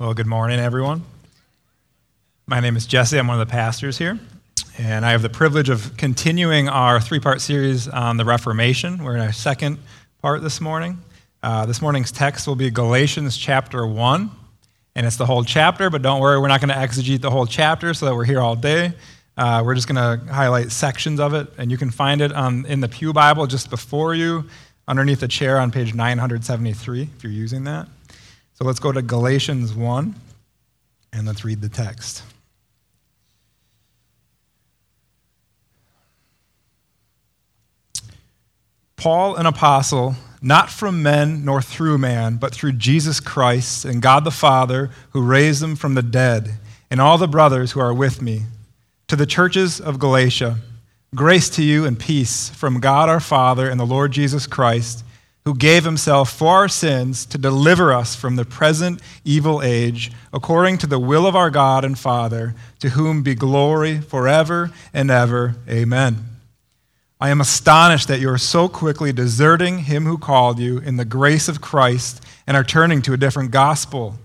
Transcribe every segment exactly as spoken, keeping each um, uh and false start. Well, good morning, everyone. My name is Jesse. I'm one of the pastors here, and I have the privilege of continuing our three-part series on the Reformation. We're in our second part this morning. Uh, this morning's text will be Galatians chapter one, and it's the whole chapter, but don't worry, we're not going to exegete the whole chapter so that we're here all day. Uh, we're just going to highlight sections of it, and you can find it um, in the Pew Bible just before you, underneath the chair on page nine hundred seventy-three, if you're using that. So let's go to Galatians one, and let's read the text. Paul, an apostle, not from men nor through man, but through Jesus Christ and God the Father, who raised him from the dead, and all the brothers who are with me, to the churches of Galatia, grace to you and peace from God our Father and the Lord Jesus Christ, who gave himself for our sins to deliver us from the present evil age, according to the will of our God and Father, to whom be glory forever and ever. Amen. I am astonished that you are so quickly deserting him who called you in the grace of Christ and are turning to a different gospel.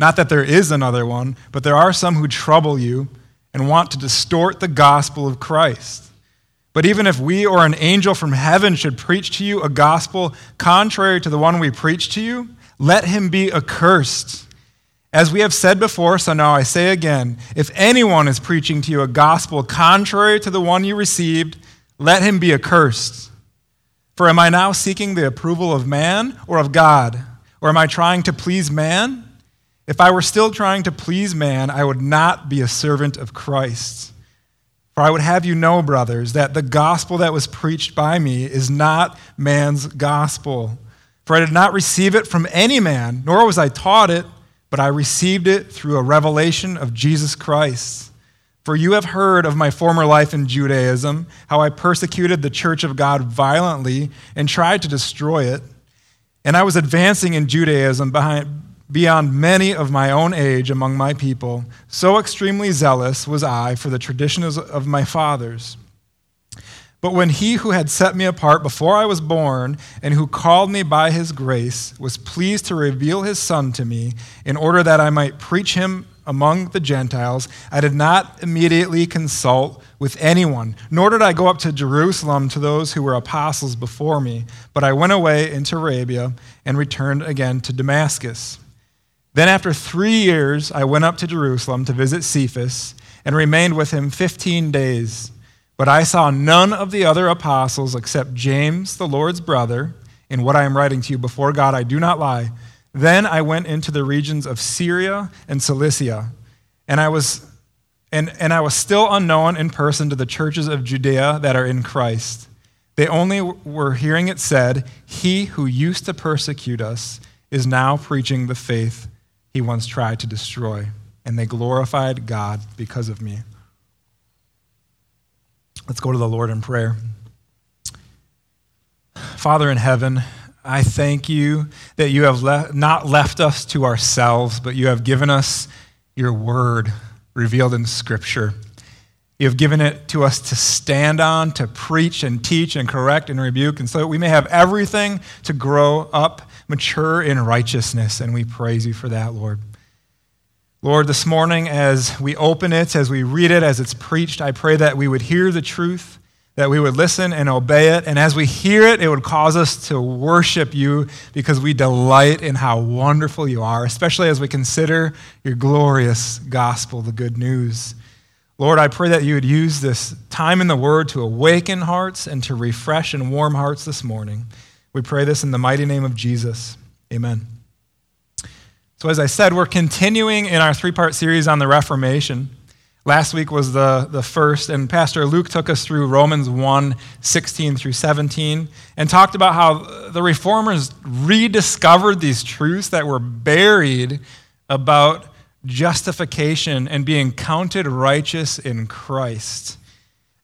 Not that there is another one, but there are some who trouble you and want to distort the gospel of Christ. But even if we or an angel from heaven should preach to you a gospel contrary to the one we preach to you, let him be accursed. As we have said before, so now I say again, if anyone is preaching to you a gospel contrary to the one you received, let him be accursed. For am I now seeking the approval of man or of God? Or am I trying to please man? If I were still trying to please man, I would not be a servant of Christ. For I would have you know, brothers, that the gospel that was preached by me is not man's gospel. For I did not receive it from any man, nor was I taught it, but I received it through a revelation of Jesus Christ. For you have heard of my former life in Judaism, how I persecuted the church of God violently and tried to destroy it. And I was advancing in Judaism behind, beyond many of my own age among my people, so extremely zealous was I for the traditions of my fathers. But when he who had set me apart before I was born and who called me by his grace was pleased to reveal his son to me in order that I might preach him among the Gentiles, I did not immediately consult with anyone, nor did I go up to Jerusalem to those who were apostles before me, but I went away into Arabia and returned again to Damascus. Then after three years, I went up to Jerusalem to visit Cephas and remained with him fifteen days. But I saw none of the other apostles except James, the Lord's brother. In what I am writing to you before God, I do not lie. Then I went into the regions of Syria and Cilicia, and I was and, and I was still unknown in person to the churches of Judea that are in Christ. They only were hearing it said, "He who used to persecute us is now preaching the faith he once tried to destroy," and they glorified God because of me. Let's go to the Lord in prayer. Father in heaven, I thank you that you have le- not left us to ourselves, but you have given us your word revealed in Scripture. You have given it to us to stand on, to preach and teach and correct and rebuke, and so that we may have everything to grow up mature in righteousness, and we praise you for that, Lord. Lord, this morning as we open it, as we read it, as it's preached, I pray that we would hear the truth, that we would listen and obey it, and as we hear it, it would cause us to worship you because we delight in how wonderful you are, especially as we consider your glorious gospel, the good news. Lord, I pray that you would use this time in the Word to awaken hearts and to refresh and warm hearts this morning. We pray this in the mighty name of Jesus. Amen. So as I said, we're continuing in our three-part series on the Reformation. Last week was the, the first, and Pastor Luke took us through Romans one, sixteen through seventeen, and talked about how the Reformers rediscovered these truths that were buried about justification and being counted righteous in Christ.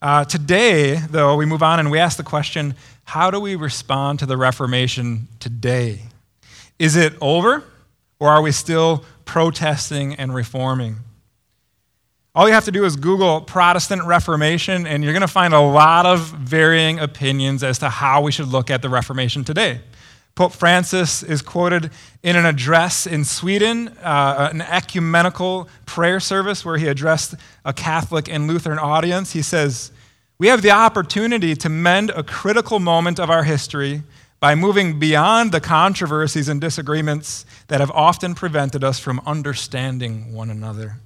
Uh, today, though, we move on and we ask the question, how do we respond to the Reformation today? Is it over, or are we still protesting and reforming? All you have to do is Google Protestant Reformation, and you're going to find a lot of varying opinions as to how we should look at the Reformation today. Pope Francis is quoted in an address in Sweden, uh, an ecumenical prayer service where he addressed a Catholic and Lutheran audience. He says, "We have the opportunity to mend a critical moment of our history by moving beyond the controversies and disagreements that have often prevented us from understanding one another."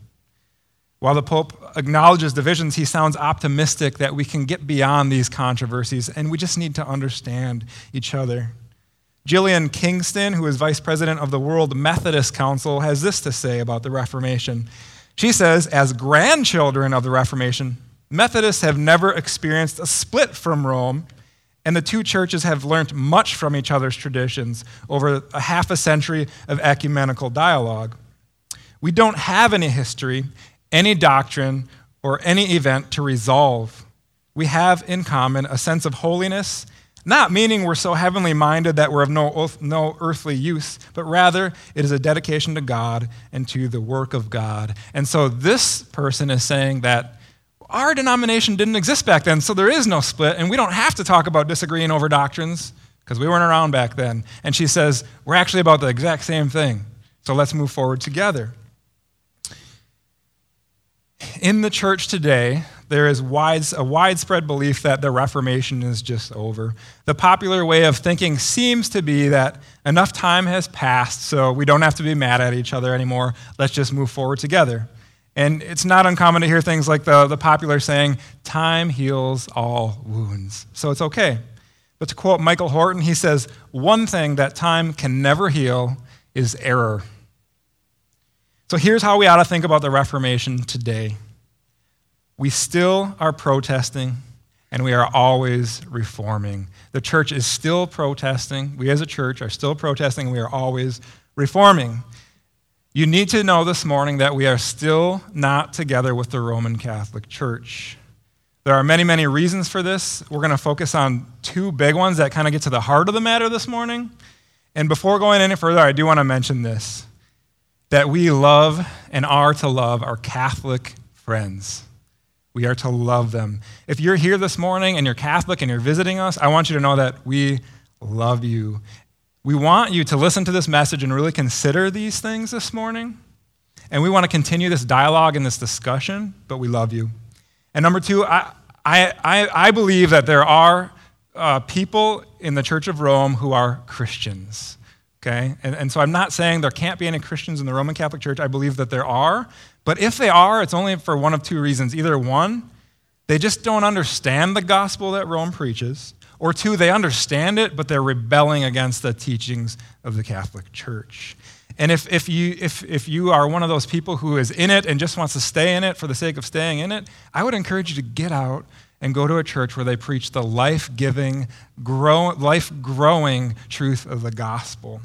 While the Pope acknowledges divisions, he sounds optimistic that we can get beyond these controversies, and we just need to understand each other. Gillian Kingston, who is vice president of the World Methodist Council, has this to say about the Reformation. She says, "As grandchildren of the Reformation, Methodists have never experienced a split from Rome, and the two churches have learned much from each other's traditions over a half a century of ecumenical dialogue. We don't have any history, any doctrine, or any event to resolve. We have in common a sense of holiness, not meaning we're so heavenly minded that we're of no, no earthly use, but rather it is a dedication to God and to the work of God." And so this person is saying that our denomination didn't exist back then, so there is no split, and we don't have to talk about disagreeing over doctrines because we weren't around back then. And she says, we're actually about the exact same thing, so let's move forward together. In the church today, there is wide, a widespread belief that the Reformation is just over. The popular way of thinking seems to be that enough time has passed, so we don't have to be mad at each other anymore. Let's just move forward together. And it's not uncommon to hear things like the, the popular saying, "Time heals all wounds," so it's okay. But to quote Michael Horton, he says, "One thing that time can never heal is error." So here's how we ought to think about the Reformation today. We still are protesting, and we are always reforming. The church is still protesting. We as a church are still protesting, and we are always reforming. You need to know this morning that we are still not together with the Roman Catholic Church. There are many, many reasons for this. We're going to focus on two big ones that kind of get to the heart of the matter this morning. And before going any further, I do want to mention this, that we love and are to love our Catholic friends. We are to love them. If you're here this morning and you're Catholic and you're visiting us, I want you to know that we love you. We want you to listen to this message and really consider these things this morning. And we want to continue this dialogue and this discussion, but we love you. And number two, I I I believe that there are uh, people in the Church of Rome who are Christians, okay? And, and so I'm not saying there can't be any Christians in the Roman Catholic Church. I believe that there are. But if they are, it's only for one of two reasons. Either one, they just don't understand the gospel that Rome preaches, or two, they understand it, but they're rebelling against the teachings of the Catholic Church. And if, if, you, if, if you are one of those people who is in it and just wants to stay in it for the sake of staying in it, I would encourage you to get out and go to a church where they preach the life-giving, grow, life-growing truth of the gospel.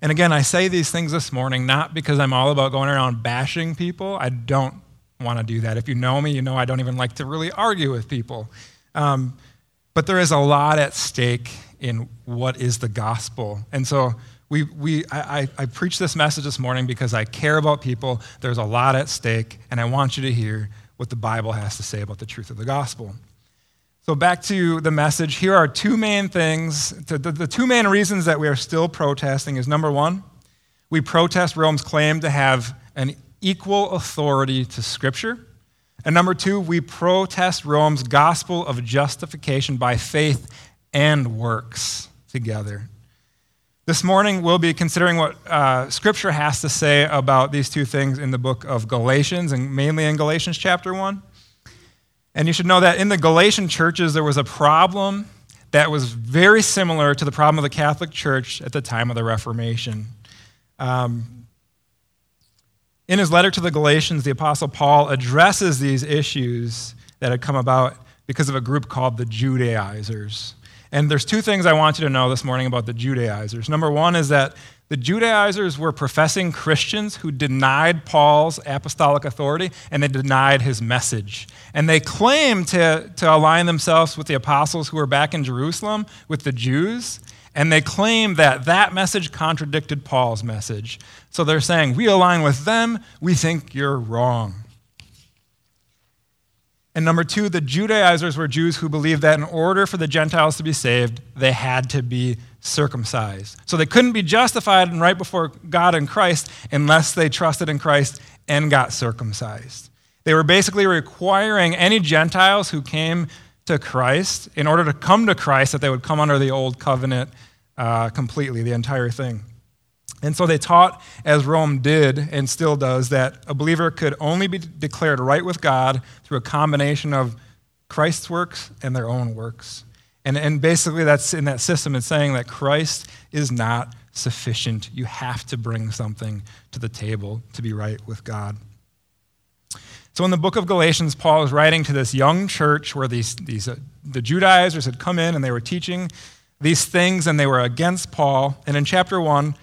And again, I say these things this morning, not because I'm all about going around bashing people. I don't want to do that. If you know me, you know I don't even like to really argue with people. Um, but there is a lot at stake in what is the gospel. And so we, we, I, I, I preach this message this morning because I care about people. There's a lot at stake, and I want you to hear what the Bible has to say about the truth of the gospel. So back to the message, here are two main things, the, the, the two main reasons that we are still protesting is number one, we protest Rome's claim to have an equal authority to Scripture. And number two, we protest Rome's gospel of justification by faith and works together. This morning, we'll be considering what uh, Scripture has to say about these two things in the book of Galatians, and mainly in Galatians chapter one. And you should know that in the Galatian churches, there was a problem that was very similar to the problem of the Catholic Church at the time of the Reformation. Um, in his letter to the Galatians, the Apostle Paul addresses these issues that had come about because of a group called the Judaizers. And there's two things I want you to know this morning about the Judaizers. Number one is that the Judaizers were professing Christians who denied Paul's apostolic authority, and they denied his message. And they claimed to, to align themselves with the apostles who were back in Jerusalem, with the Jews, and they claimed that that message contradicted Paul's message. So they're saying, we align with them, we think you're wrong. And number two, the Judaizers were Jews who believed that in order for the Gentiles to be saved, they had to be circumcised. So they couldn't be justified and right before God and Christ unless they trusted in Christ and got circumcised. They were basically requiring any Gentiles who came to Christ, in order to come to Christ, that they would come under the old covenant uh, completely, the entire thing. And so they taught, as Rome did and still does, that a believer could only be declared right with God through a combination of Christ's works and their own works. And, and basically, that's in that system, it's saying that Christ is not sufficient. You have to bring something to the table to be right with God. So in the book of Galatians, Paul is writing to this young church where these, these uh, the Judaizers had come in and they were teaching these things and they were against Paul. And in chapter one,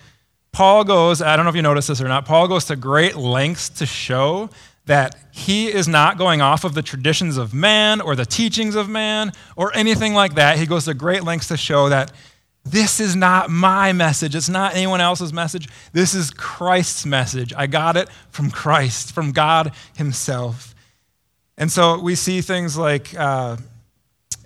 Paul goes, I don't know if you noticed this or not, Paul goes to great lengths to show that he is not going off of the traditions of man or the teachings of man or anything like that. He goes to great lengths to show that this is not my message. It's not anyone else's message. This is Christ's message. I got it from Christ, from God himself. And so we see things like uh,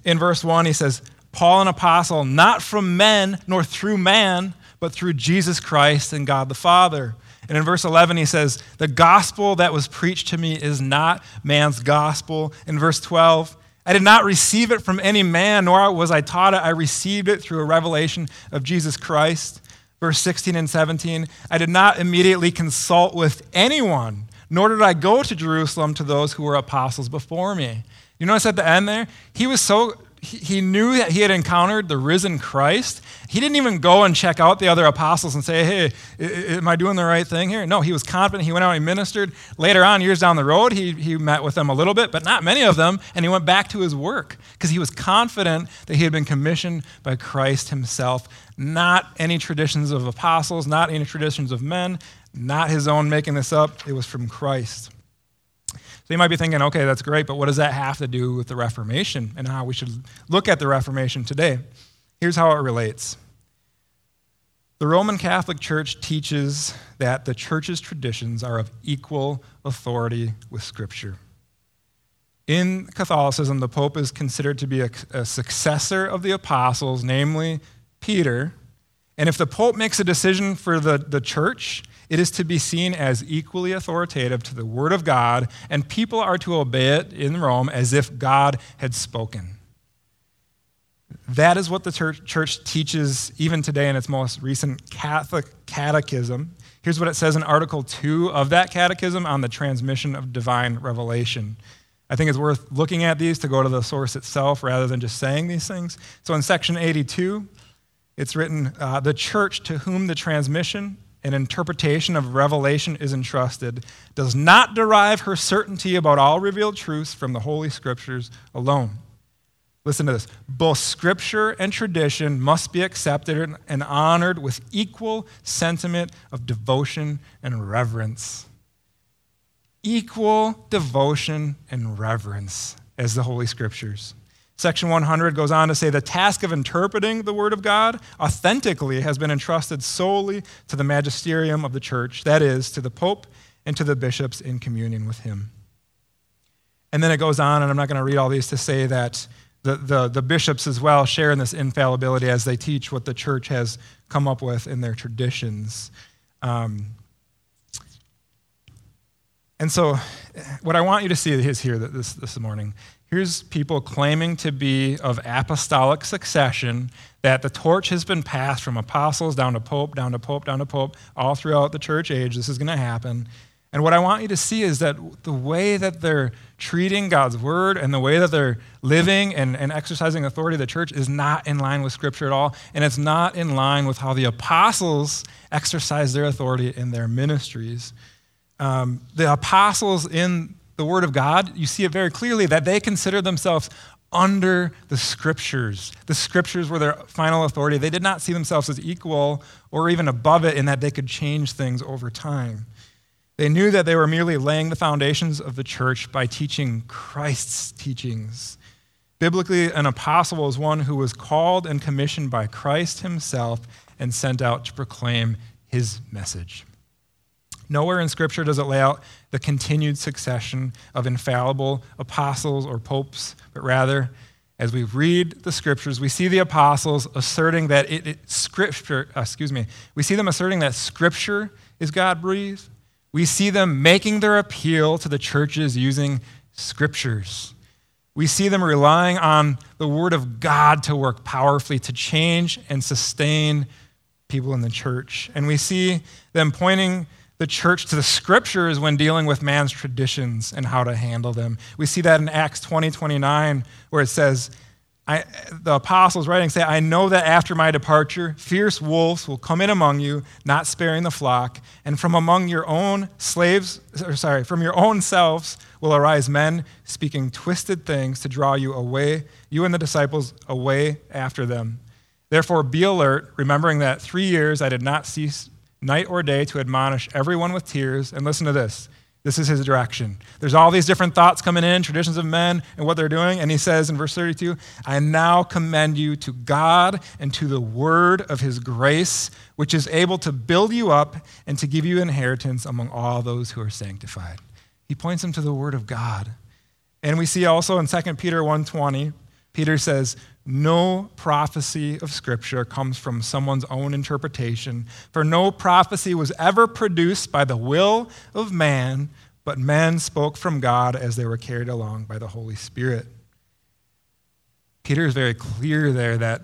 in verse one, he says, Paul, an apostle, not from men nor through man, but through Jesus Christ and God the Father. And in verse eleven, he says, the gospel that was preached to me is not man's gospel. In verse twelve, I did not receive it from any man, nor was I taught it. I received it through a revelation of Jesus Christ. Verse sixteen and seventeen, I did not immediately consult with anyone, nor did I go to Jerusalem to those who were apostles before me. You notice at the end there, he was so, he knew that he had encountered the risen Christ. He didn't even go and check out the other apostles and say, hey, am I doing the right thing here? No, he was confident. He went out and ministered. Later on, years down the road, he, he met with them a little bit, but not many of them, and he went back to his work because he was confident that he had been commissioned by Christ himself, not any traditions of apostles, not any traditions of men, not his own making this up. It was from Christ. So you might be thinking, okay, that's great, but what does that have to do with the Reformation and how we should look at the Reformation today? Here's how it relates. The Roman Catholic Church teaches that the church's traditions are of equal authority with Scripture. In Catholicism, the Pope is considered to be a, a successor of the apostles, namely Peter. And if the Pope makes a decision for the, the church, it is to be seen as equally authoritative to the Word of God, and people are to obey it in Rome as if God had spoken. That is what the church, church teaches even today in its most recent Catholic catechism. Here's what it says in Article two of that catechism on the transmission of divine revelation. I think it's worth looking at these to go to the source itself rather than just saying these things. So in section eighty-two, it's written, uh, the church to whom the transmission an interpretation of revelation is entrusted, does not derive her certainty about all revealed truths from the Holy Scriptures alone. Listen to this. Both Scripture and tradition must be accepted and honored with equal sentiment of devotion and reverence. Equal devotion and reverence as the Holy Scriptures. Section one hundred goes on to say, the task of interpreting the Word of God authentically has been entrusted solely to the magisterium of the church, that is, to the Pope and to the bishops in communion with him. And then it goes on, and I'm not going to read all these, to say that the, the, the bishops as well share in this infallibility as they teach what the church has come up with in their traditions. Um, and so what I want you to see is here this, this morning. Here's people claiming to be of apostolic succession, that the torch has been passed from apostles down to pope, down to pope, down to pope, all throughout the church age. This is going to happen. And what I want you to see is that the way that they're treating God's word and the way that they're living and, and exercising authority of the church is not in line with Scripture at all. And it's not in line with how the apostles exercise their authority in their ministries. Um, the apostles in the Word of God, you see it very clearly that they consider themselves under the Scriptures. The Scriptures were their final authority. They did not see themselves as equal or even above it in that they could change things over time. They knew that they were merely laying the foundations of the church by teaching Christ's teachings. Biblically, an apostle was one who was called and commissioned by Christ himself and sent out to proclaim his message. Nowhere in Scripture does it lay out the continued succession of infallible apostles or popes, but rather, as we read the scriptures, we see the apostles asserting that it, it scripture, excuse me, we see them asserting that scripture is God-breathed. We see them making their appeal to the churches using scriptures. We see them relying on the word of God to work powerfully, to change and sustain people in the church. And we see them pointing the church to the scriptures when dealing with man's traditions and how to handle them. We see that in Acts twenty, twenty-nine, where it says, I, the apostles writing say, I know that after my departure, fierce wolves will come in among you, not sparing the flock, and from among your own slaves, or sorry, from your own selves will arise men speaking twisted things to draw you away, you and the disciples away after them. Therefore be alert, remembering that three years I did not cease night or day to admonish everyone with tears. And listen to this. This is his direction. There's all these different thoughts coming in, traditions of men and what they're doing. And he says in verse thirty-two, I now commend you to God and to the word of his grace, which is able to build you up and to give you inheritance among all those who are sanctified. He points them to the word of God. And we see also in Second Peter one twenty, Peter says, no prophecy of Scripture comes from someone's own interpretation, for no prophecy was ever produced by the will of man, but men spoke from God as they were carried along by the Holy Spirit. Peter is very clear there that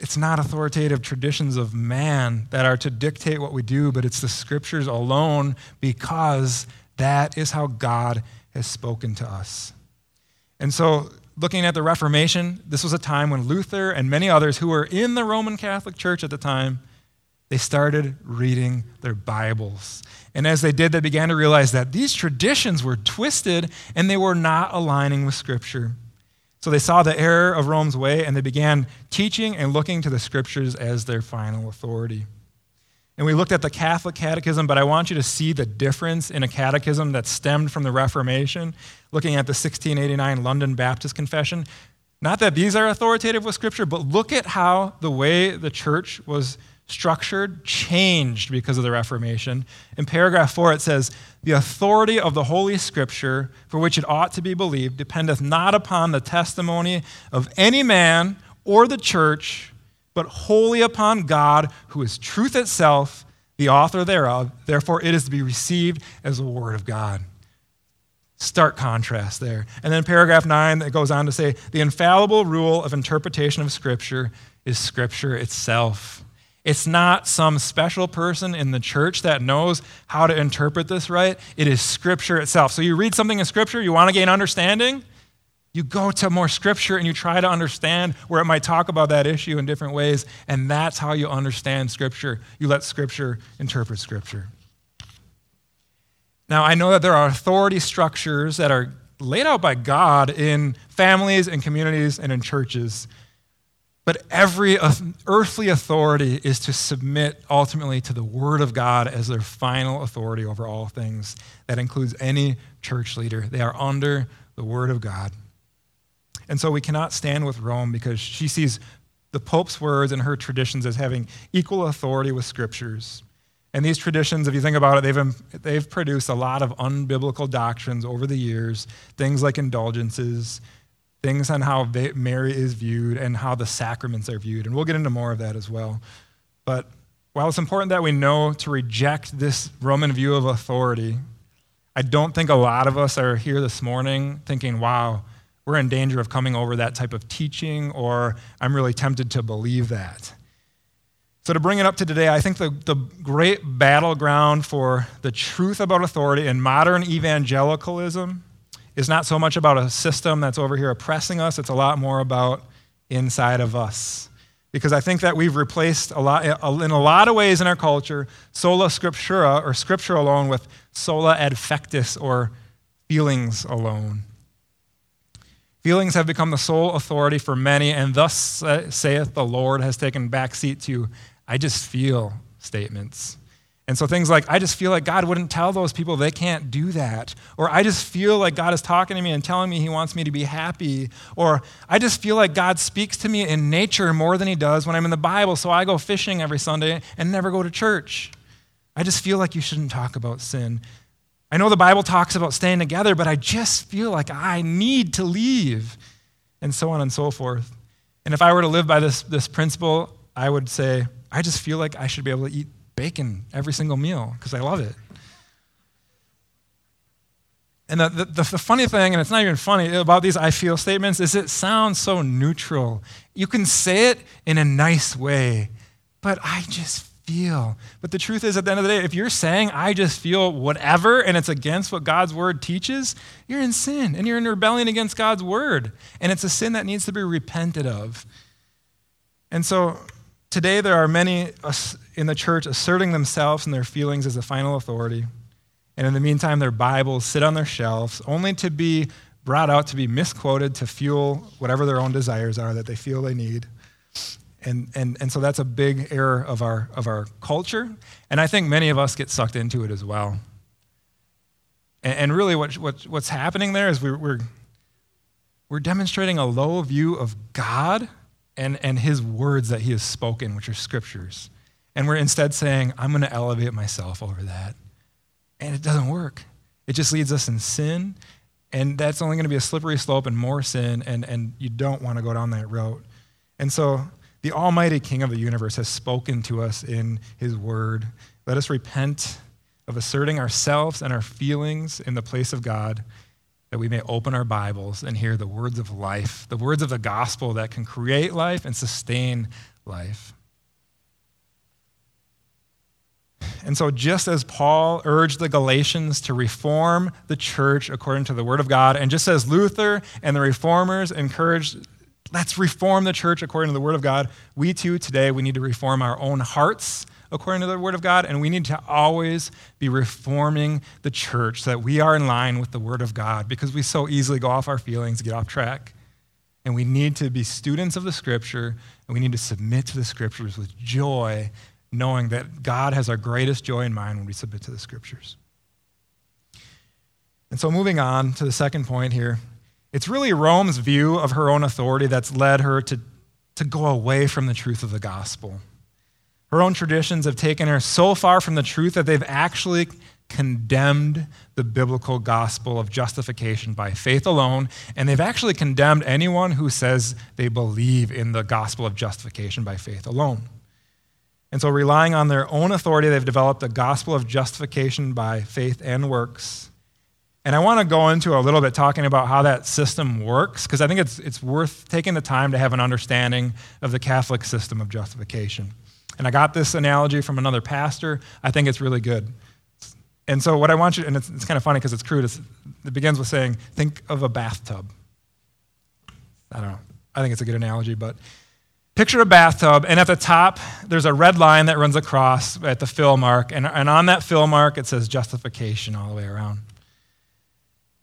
it's not authoritative traditions of man that are to dictate what we do, but it's the Scriptures alone, because that is how God has spoken to us. And so, looking at the Reformation, this was a time when Luther and many others who were in the Roman Catholic Church at the time, they started reading their Bibles. And as they did, they began to realize that these traditions were twisted and they were not aligning with Scripture. So they saw the error of Rome's way and they began teaching and looking to the Scriptures as their final authority. And we looked at the Catholic Catechism, but I want you to see the difference in a catechism that stemmed from the Reformation, looking at the sixteen eighty-nine London Baptist Confession. Not that these are authoritative with Scripture, but look at how the way the church was structured changed because of the Reformation. In paragraph four, it says, the authority of the Holy Scripture, for which it ought to be believed, dependeth not upon the testimony of any man or the church, but wholly upon God, who is truth itself, the author thereof. Therefore, it is to be received as the word of God. Stark contrast there. And then paragraph nine, it goes on to say, the infallible rule of interpretation of Scripture is Scripture itself. It's not some special person in the church that knows how to interpret this right. It is Scripture itself. So you read something in Scripture, you want to gain understanding, you go to more Scripture and you try to understand where it might talk about that issue in different ways, and that's how you understand Scripture. You let Scripture interpret Scripture. Now, I know that there are authority structures that are laid out by God in families and communities and in churches, but every earthly authority is to submit ultimately to the Word of God as their final authority over all things. That includes any church leader. They are under the Word of God. And so we cannot stand with Rome because she sees the Pope's words and her traditions as having equal authority with Scriptures. And these traditions, if you think about it, they've, they've produced a lot of unbiblical doctrines over the years, things like indulgences, things on how Mary is viewed and how the sacraments are viewed. And we'll get into more of that as well. But while it's important that we know to reject this Roman view of authority, I don't think a lot of us are here this morning thinking, wow, we're in danger of coming over that type of teaching, or I'm really tempted to believe that. So to bring it up to today, I think the, the great battleground for the truth about authority in modern evangelicalism is not so much about a system that's over here oppressing us, it's a lot more about inside of us. Because I think that we've replaced a lot, in a lot of ways in our culture, sola scriptura, or Scripture alone, with sola ad fectus, or feelings alone. Feelings have become the sole authority for many, and thus saith the Lord has taken back seat to I just feel statements. And so things like, I just feel like God wouldn't tell those people they can't do that. Or I just feel like God is talking to me and telling me he wants me to be happy. Or I just feel like God speaks to me in nature more than he does when I'm in the Bible, so I go fishing every Sunday and never go to church. I just feel like you shouldn't talk about sin. I know the Bible talks about staying together, but I just feel like I need to leave. and so on and so forth. And if I were to live by this, this principle, I would say, I just feel like I should be able to eat bacon every single meal because I love it. And the, the, the funny thing, and it's not even funny, about these I feel statements is it sounds so neutral. You can say it in a nice way, but I just feel. But the truth is, at the end of the day, if you're saying I just feel whatever and it's against what God's word teaches, you're in sin and you're in rebellion against God's word. And it's a sin that needs to be repented of. And so today there are many in the church asserting themselves and their feelings as a final authority. And in the meantime, their Bibles sit on their shelves only to be brought out to be misquoted to fuel whatever their own desires are that they feel they need. And and and so that's a big error of our of our culture. And I think many of us get sucked into it as well. And, and really what, what what's happening there is we, we're we're demonstrating a low view of God and, and his words that he has spoken, which are scriptures. And we're instead saying, I'm going to elevate myself over that. And it doesn't work. It just leads us in sin, and that's only going to be a slippery slope and more sin, and, and you don't want to go down that road. And so the almighty King of the universe has spoken to us in his word. Let us repent of asserting ourselves and our feelings in the place of God, that we may open our Bibles and hear the words of life, the words of the gospel that can create life and sustain life. And so just as Paul urged the Galatians to reform the church according to the word of God, and just as Luther and the reformers encouraged, let's reform the church according to the word of God, we too today, we need to reform our own hearts according to the word of God, and we need to always be reforming the church so that we are in line with the word of God, because we so easily go off our feelings, get off track. And we need to be students of the scripture, and we need to submit to the scriptures with joy, knowing that God has our greatest joy in mind when we submit to the scriptures. And so moving on to the second point here, it's really Rome's view of her own authority that's led her to, to go away from the truth of the gospel. Her own traditions have taken her so far from the truth that they've actually condemned the biblical gospel of justification by faith alone, and they've actually condemned anyone who says they believe in the gospel of justification by faith alone. And so relying on their own authority, they've developed a gospel of justification by faith and works. And I want to go into a little bit talking about how that system works, because I think it's it's worth taking the time to have an understanding of the Catholic system of justification. And I got this analogy from another pastor. I think it's really good. And so what I want you, and it's, it's kind of funny because it's crude, it's, it begins with saying, think of a bathtub. I don't know. I think it's a good analogy, but picture a bathtub, and at the top, there's a red line that runs across at the fill mark, and, and on that fill mark, it says justification all the way around.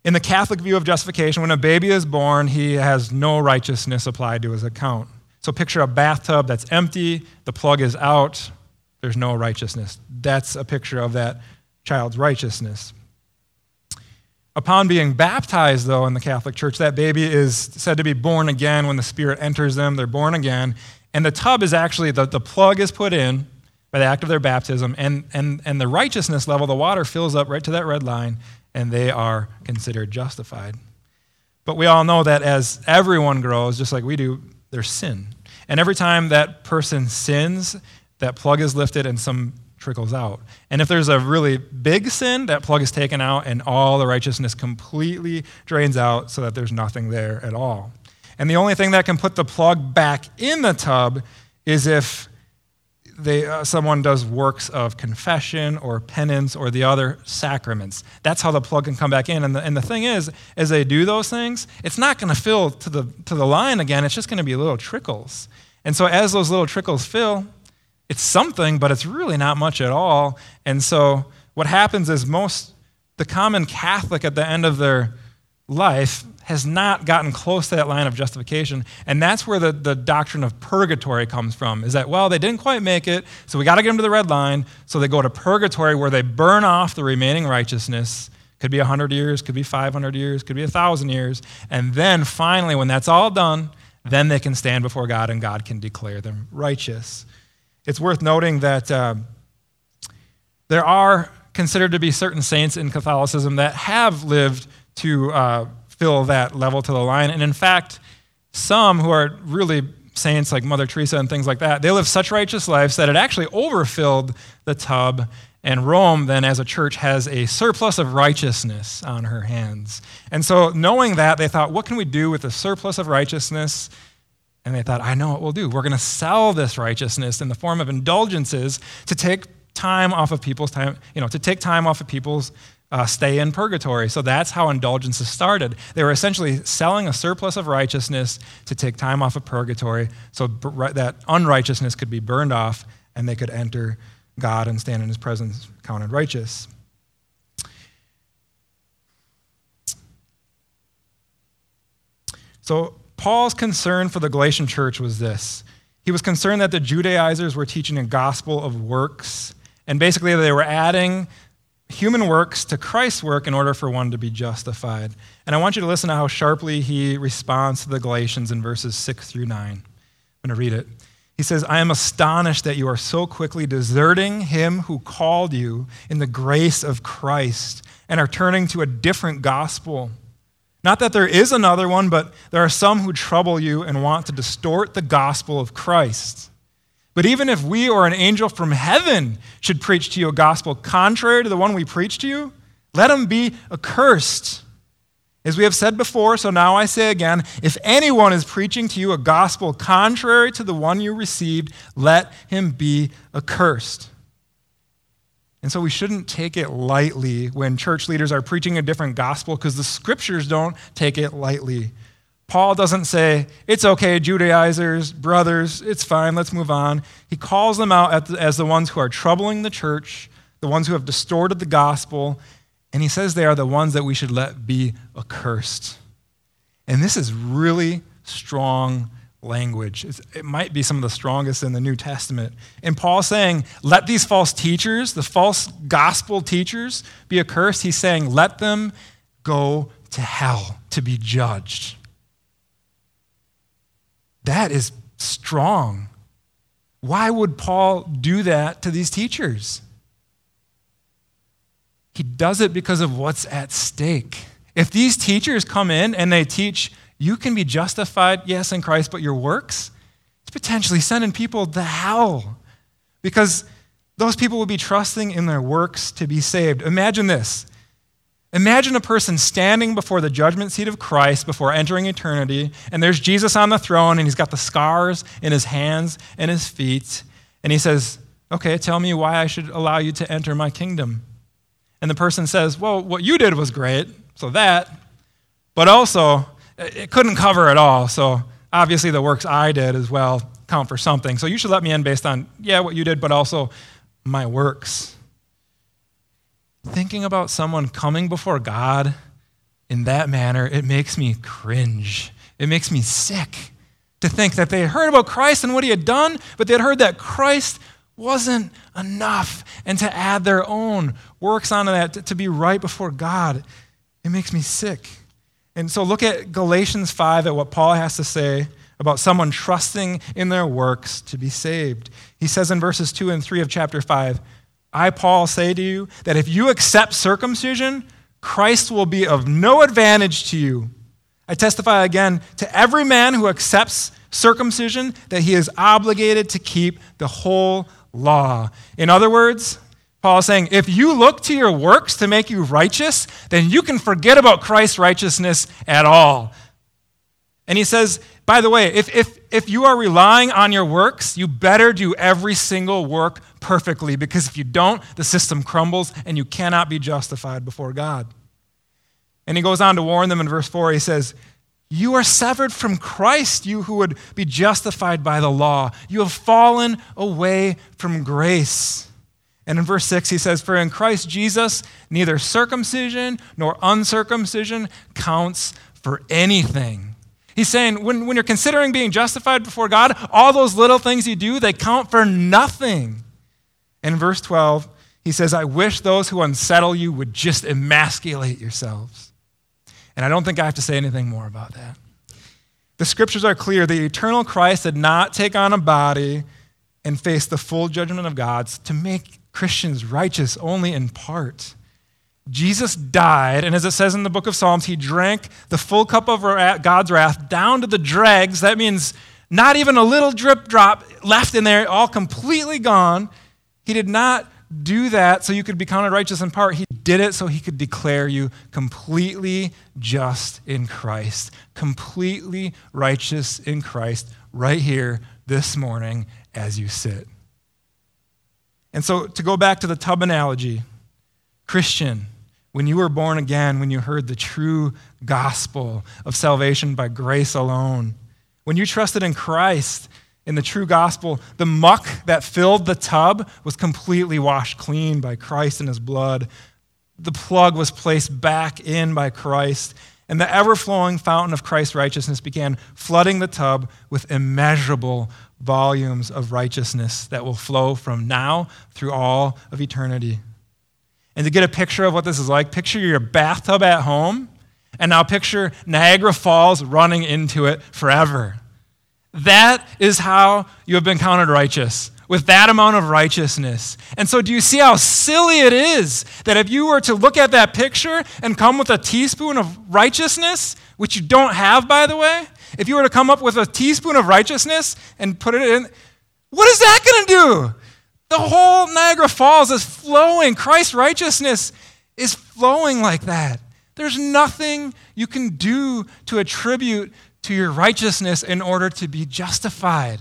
In the Catholic view of justification, when a baby is born, he has no righteousness applied to his account. So picture a bathtub that's empty, the plug is out, there's no righteousness. That's a picture of that child's righteousness. Upon being baptized, though, in the Catholic Church, that baby is said to be born again. When the Spirit enters them, they're born again. And the tub is actually, the, the plug is put in by the act of their baptism, and, and, and the righteousness level, the water fills up right to that red line, and they are considered justified. But we all know that as everyone grows, just like we do, there's sin. And every time that person sins, that plug is lifted and some trickles out. And if there's a really big sin, that plug is taken out and all the righteousness completely drains out so that there's nothing there at all. And the only thing that can put the plug back in the tub is if they, uh, someone does works of confession or penance or the other sacraments. That's how the plug can come back in. And the, and the thing is, as they do those things, it's not going to fill to the, to the line again. It's just going to be little trickles. And so as those little trickles fill, it's something, but it's really not much at all. And so what happens is most, the common Catholic at the end of their life has not gotten close to that line of justification. And that's where the, the doctrine of purgatory comes from, is that, well, they didn't quite make it, so we got to get them to the red line. So they go to purgatory where they burn off the remaining righteousness. Could be one hundred years, could be five hundred years, could be one thousand years. And then finally, when that's all done, then they can stand before God and God can declare them righteous. It's worth noting that uh, there are considered to be certain saints in Catholicism that have lived to uh, fill that level to the line. And in fact, some who are really saints like Mother Teresa and things like that, they lived such righteous lives that it actually overfilled the tub, and Rome then as a church has a surplus of righteousness on her hands. And so knowing that, they thought, what can we do with the surplus of righteousness? And they thought, I know what we'll do. We're going to sell this righteousness in the form of indulgences to take time off of people's time, you know, to take time off of people's Uh, stay in purgatory. So that's how indulgences started. They were essentially selling a surplus of righteousness to take time off of purgatory so that unrighteousness could be burned off and they could enter God and stand in his presence counted righteous. So Paul's concern for the Galatian church was this. He was concerned that the Judaizers were teaching a gospel of works, and basically they were adding human works to Christ's work in order for one to be justified. And I want you to listen to how sharply he responds to the Galatians in verses six through nine. I'm going to read it. He says, I am astonished that you are so quickly deserting him who called you in the grace of Christ and are turning to a different gospel. Not that there is another one, but there are some who trouble you and want to distort the gospel of Christ. But even if we or an angel from heaven should preach to you a gospel contrary to the one we preach to you, let him be accursed. As we have said before, so now I say again, if anyone is preaching to you a gospel contrary to the one you received, let him be accursed. And so we shouldn't take it lightly when church leaders are preaching a different gospel, because the scriptures don't take it lightly. Paul doesn't say, it's okay, Judaizers, brothers, it's fine, let's move on. He calls them out as the ones who are troubling the church, the ones who have distorted the gospel, and he says they are the ones that we should let be accursed. And this is really strong language. It might be some of the strongest in the New Testament. And Paul's saying, let these false teachers, the false gospel teachers, be accursed. He's saying, let them go to hell to be judged. That is strong. Why would Paul do that to these teachers? He does it because of what's at stake. If these teachers come in and they teach, you can be justified, yes, in Christ, but your works, it's potentially sending people to hell because those people will be trusting in their works to be saved. Imagine this. Imagine a person standing before the judgment seat of Christ before entering eternity, and there's Jesus on the throne, and he's got the scars in his hands and his feet, and he says, okay, tell me why I should allow you to enter my kingdom. And the person says, well, what you did was great, so that, but also, it couldn't cover it all, so obviously the works I did as well count for something, so you should let me in based on, yeah, what you did, but also my works. Thinking about someone coming before God in that manner, it makes me cringe. It makes me sick to think that they had heard about Christ and what he had done, but they had heard that Christ wasn't enough, and to add their own works onto that to be right before God, it makes me sick. And so look at Galatians five at what Paul has to say about someone trusting in their works to be saved. He says in verses two and three of chapter five, I, Paul, say to you that if you accept circumcision, Christ will be of no advantage to you. I testify again to every man who accepts circumcision that he is obligated to keep the whole law. In other words, Paul is saying, if you look to your works to make you righteous, then you can forget about Christ's righteousness at all. And he says, by the way, if, if, if you are relying on your works, you better do every single work perfectly, because if you don't, the system crumbles and you cannot be justified before God. And he goes on to warn them in verse four. He says, you are severed from Christ, you who would be justified by the law. You have fallen away from grace. And in verse six, he says, for in Christ Jesus, neither circumcision nor uncircumcision counts for anything. He's saying when, when you're considering being justified before God, all those little things you do, they count for nothing. In verse twelve, he says, I wish those who unsettle you would just emasculate yourselves. And I don't think I have to say anything more about that. The scriptures are clear. The eternal Christ did not take on a body and face the full judgment of God to make Christians righteous only in part. Jesus died, and as it says in the book of Psalms, he drank the full cup of God's wrath down to the dregs. That means not even a little drip drop left in there, all completely gone. He did not do that so you could be counted righteous in part. He did it so he could declare you completely just in Christ, completely righteous in Christ right here this morning as you sit. And so to go back to the tub analogy, Christian, when you were born again, when you heard the true gospel of salvation by grace alone, when you trusted in Christ, in the true gospel, the muck that filled the tub was completely washed clean by Christ and his blood. The plug was placed back in by Christ, and the ever-flowing fountain of Christ's righteousness began flooding the tub with immeasurable volumes of righteousness that will flow from now through all of eternity. And to get a picture of what this is like, picture your bathtub at home, and now picture Niagara Falls running into it forever. That is how you have been counted righteous, with that amount of righteousness. And so do you see how silly it is that if you were to look at that picture and come with a teaspoon of righteousness, which you don't have, by the way, if you were to come up with a teaspoon of righteousness and put it in, what is that going to do? The whole Niagara Falls is flowing. Christ's righteousness is flowing like that. There's nothing you can do to attribute to your righteousness in order to be justified.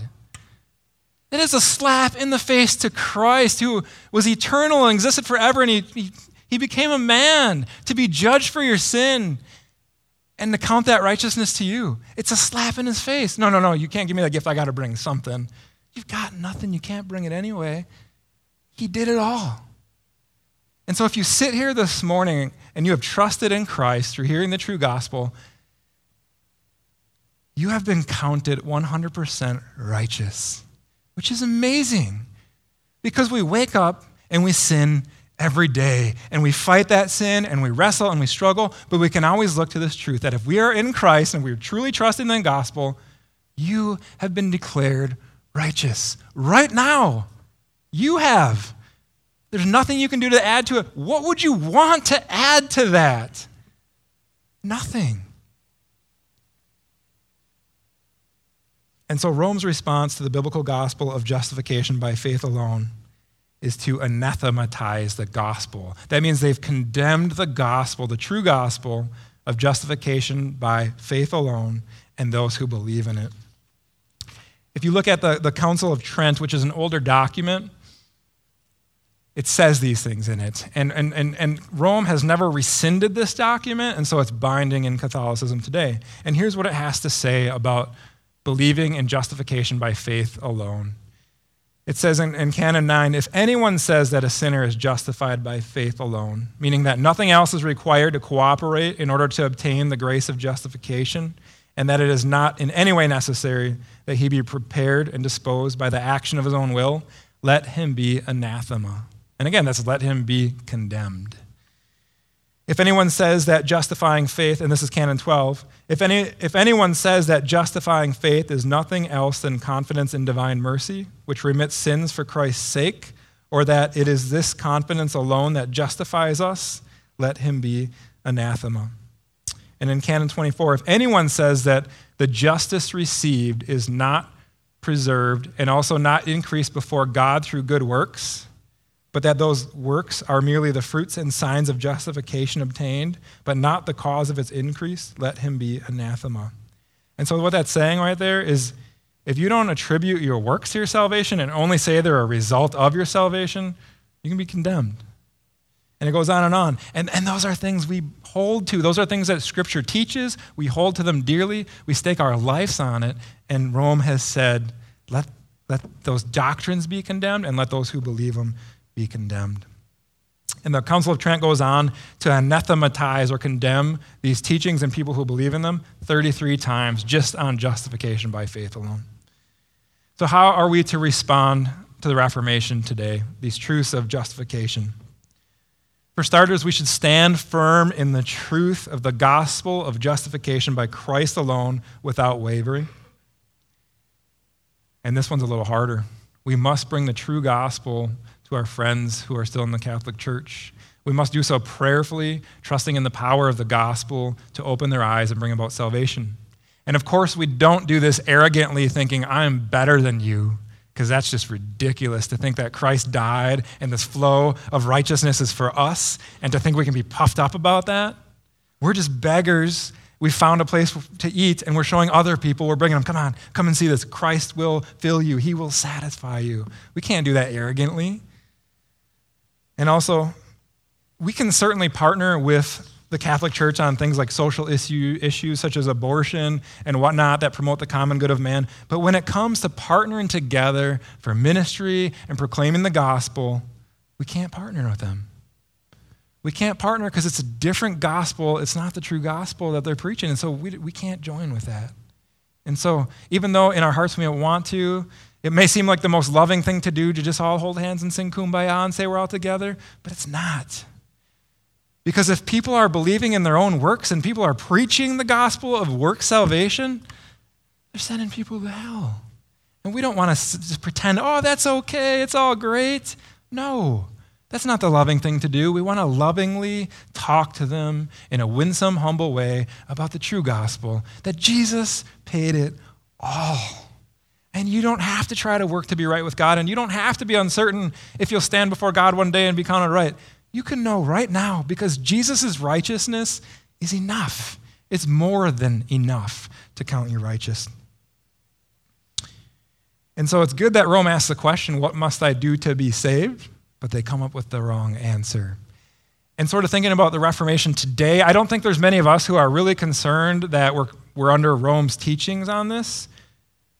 It is a slap in the face to Christ, who was eternal and existed forever, and he, he, he became a man to be judged for your sin and to count that righteousness to you. It's a slap in his face. No, no, no, you can't give me that gift. I got to bring something. You've got nothing. You can't bring it anyway. He did it all. And so if you sit here this morning and you have trusted in Christ through hearing the true gospel, you have been counted one hundred percent righteous, which is amazing because we wake up and we sin every day and we fight that sin and we wrestle and we struggle, but we can always look to this truth that if we are in Christ and we're truly trusting in the gospel, you have been declared righteous right now. You have. There's nothing you can do to add to it. What would you want to add to that? Nothing. And so Rome's response to the biblical gospel of justification by faith alone is to anathematize the gospel. That means they've condemned the gospel, the true gospel of justification by faith alone, and those who believe in it. If you look at the, the Council of Trent, which is an older document, it says these things in it. And, and, and, and Rome has never rescinded this document, and so it's binding in Catholicism today. And here's what it has to say about believing in justification by faith alone. It says in, in Canon nine, if anyone says that a sinner is justified by faith alone, meaning that nothing else is required to cooperate in order to obtain the grace of justification, and that it is not in any way necessary that he be prepared and disposed by the action of his own will, let him be anathema. And again, that's let him be condemned. If anyone says that justifying faith, and this is Canon twelve, if any, if anyone says that justifying faith is nothing else than confidence in divine mercy, which remits sins for Christ's sake, or that it is this confidence alone that justifies us, let him be anathema. And in Canon twenty-four, if anyone says that the justice received is not preserved and also not increased before God through good works, but that those works are merely the fruits and signs of justification obtained, but not the cause of its increase, let him be anathema. And so what that's saying right there is, if you don't attribute your works to your salvation and only say they're a result of your salvation, you can be condemned. And it goes on and on. And, and those are things we hold to. Those are things that Scripture teaches. We hold to them dearly. We stake our lives on it. And Rome has said, let, let those doctrines be condemned and let those who believe them be condemned. And the Council of Trent goes on to anathematize or condemn these teachings and people who believe in them thirty-three times just on justification by faith alone. So how are we to respond to the Reformation today, these truths of justification? For starters, we should stand firm in the truth of the gospel of justification by Christ alone without wavering. And this one's a little harder. We must bring the true gospel to our friends who are still in the Catholic Church. We must do so prayerfully, trusting in the power of the gospel to open their eyes and bring about salvation. And of course, we don't do this arrogantly thinking, I'm better than you, because that's just ridiculous to think that Christ died and this flow of righteousness is for us, and to think we can be puffed up about that. We're just beggars. We found a place to eat, and we're showing other people, we're bringing them, come on, come and see this. Christ will fill you. He will satisfy you. We can't do that arrogantly. And also, we can certainly partner with the Catholic Church on things like social issue, issues such as abortion and whatnot that promote the common good of man. But when it comes to partnering together for ministry and proclaiming the gospel, we can't partner with them. We can't partner because it's a different gospel. It's not the true gospel that they're preaching. And so we we can't join with that. And so even though in our hearts we don't want to, it may seem like the most loving thing to do to just all hold hands and sing Kumbaya and say we're all together, but it's not. Because if people are believing in their own works and people are preaching the gospel of work salvation, they're sending people to hell. And we don't want to just pretend, oh, that's okay, it's all great. No. That's not the loving thing to do. We want to lovingly talk to them in a winsome, humble way about the true gospel, that Jesus paid it all. And you don't have to try to work to be right with God, and you don't have to be uncertain if you'll stand before God one day and be counted right. You can know right now because Jesus' righteousness is enough. It's more than enough to count you righteous. And so it's good that Rome asks the question, what must I do to be saved? But they come up with the wrong answer. And sort of thinking about the Reformation today, I don't think there's many of us who are really concerned that we're we're under Rome's teachings on this.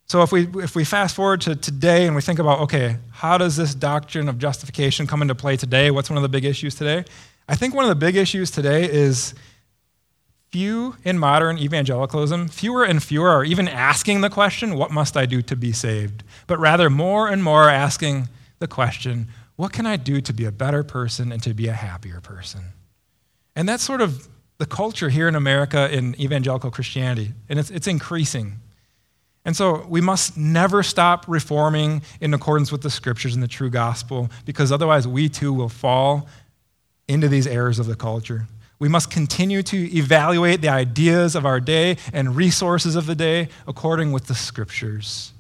So if we if we fast forward to today and we think about, okay, how does this doctrine of justification come into play today? What's one of the big issues today? I think one of the big issues today is few in modern evangelicalism, fewer and fewer are even asking the question, what must I do to be saved? But rather more and more asking the question, what can I do to be a better person and to be a happier person? And that's sort of the culture here in America in evangelical Christianity, and it's it's increasing. And so we must never stop reforming in accordance with the scriptures and the true gospel, because otherwise we too will fall into these errors of the culture. We must continue to evaluate the ideas of our day and resources of the day according with the scriptures.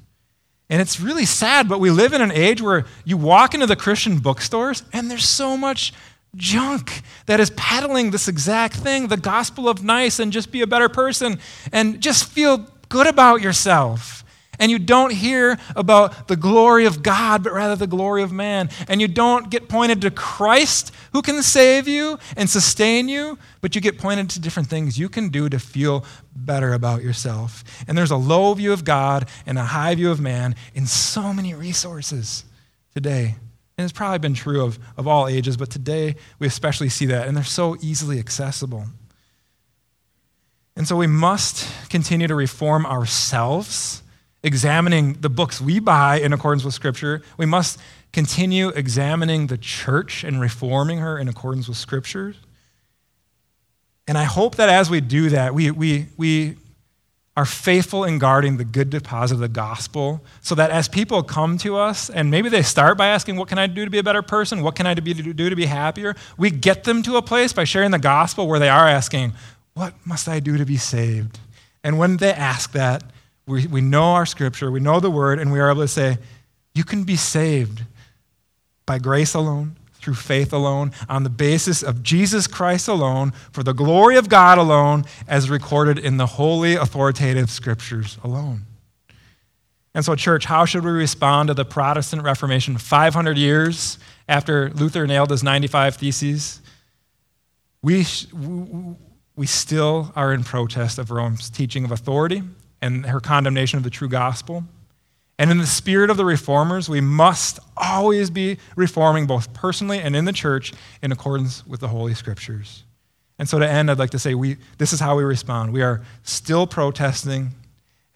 And it's really sad, but we live in an age where you walk into the Christian bookstores and there's so much junk that is peddling this exact thing, the gospel of nice and just be a better person and just feel good about yourself. And you don't hear about the glory of God, but rather the glory of man. And you don't get pointed to Christ who can save you and sustain you, but you get pointed to different things you can do to feel better about yourself. And there's a low view of God and a high view of man in so many resources today. And it's probably been true of, of all ages, but today we especially see that, and they're so easily accessible. And so we must continue to reform ourselves, examining the books we buy in accordance with Scripture. We must continue examining the church and reforming her in accordance with Scripture. And I hope that as we do that, we we we are faithful in guarding the good deposit of the gospel, so that as people come to us, and maybe they start by asking, what can I do to be a better person? What can I do to be happier? We get them to a place by sharing the gospel where they are asking, what must I do to be saved? And when they ask that, We we know our scripture, we know the word, and we are able to say, you can be saved by grace alone, through faith alone, on the basis of Jesus Christ alone, for the glory of God alone, as recorded in the holy authoritative scriptures alone. And so, church, how should we respond to the Protestant Reformation five hundred years after Luther nailed his ninety-five theses? We we still are in protest of Rome's teaching of authority and her condemnation of the true gospel. And in the spirit of the reformers, we must always be reforming both personally and in the church in accordance with the Holy Scriptures. And so to end, I'd like to say we this is how we respond. We are still protesting,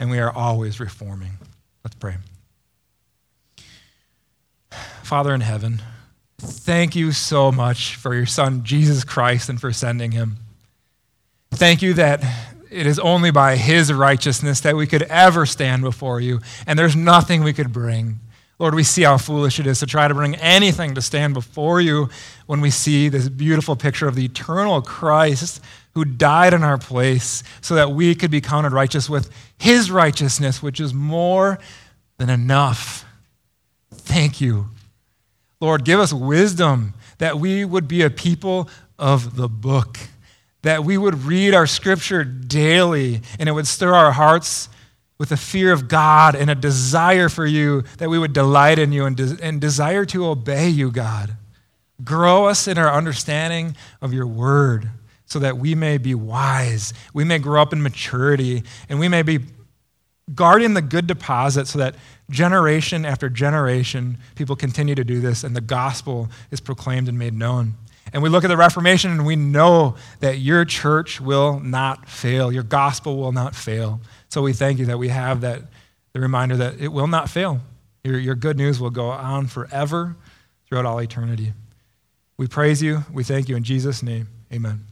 and we are always reforming. Let's pray. Father in heaven, thank you so much for your Son, Jesus Christ, and for sending him. Thank you that it is only by his righteousness that we could ever stand before you, and there's nothing we could bring. Lord, we see how foolish it is to try to bring anything to stand before you when we see this beautiful picture of the eternal Christ who died in our place so that we could be counted righteous with his righteousness, which is more than enough. Thank you. Lord, give us wisdom that we would be a people of the book, that we would read our scripture daily and it would stir our hearts with a fear of God and a desire for you, that we would delight in you and, des- and desire to obey you, God. Grow us in our understanding of your word so that we may be wise, we may grow up in maturity, and we may be guarding the good deposit so that generation after generation, people continue to do this and the gospel is proclaimed and made known. And we look at the Reformation and we know that your church will not fail. Your gospel will not fail. So we thank you that we have that the reminder that it will not fail. Your, your good news will go on forever throughout all eternity. We praise you. We thank you in Jesus' name. Amen.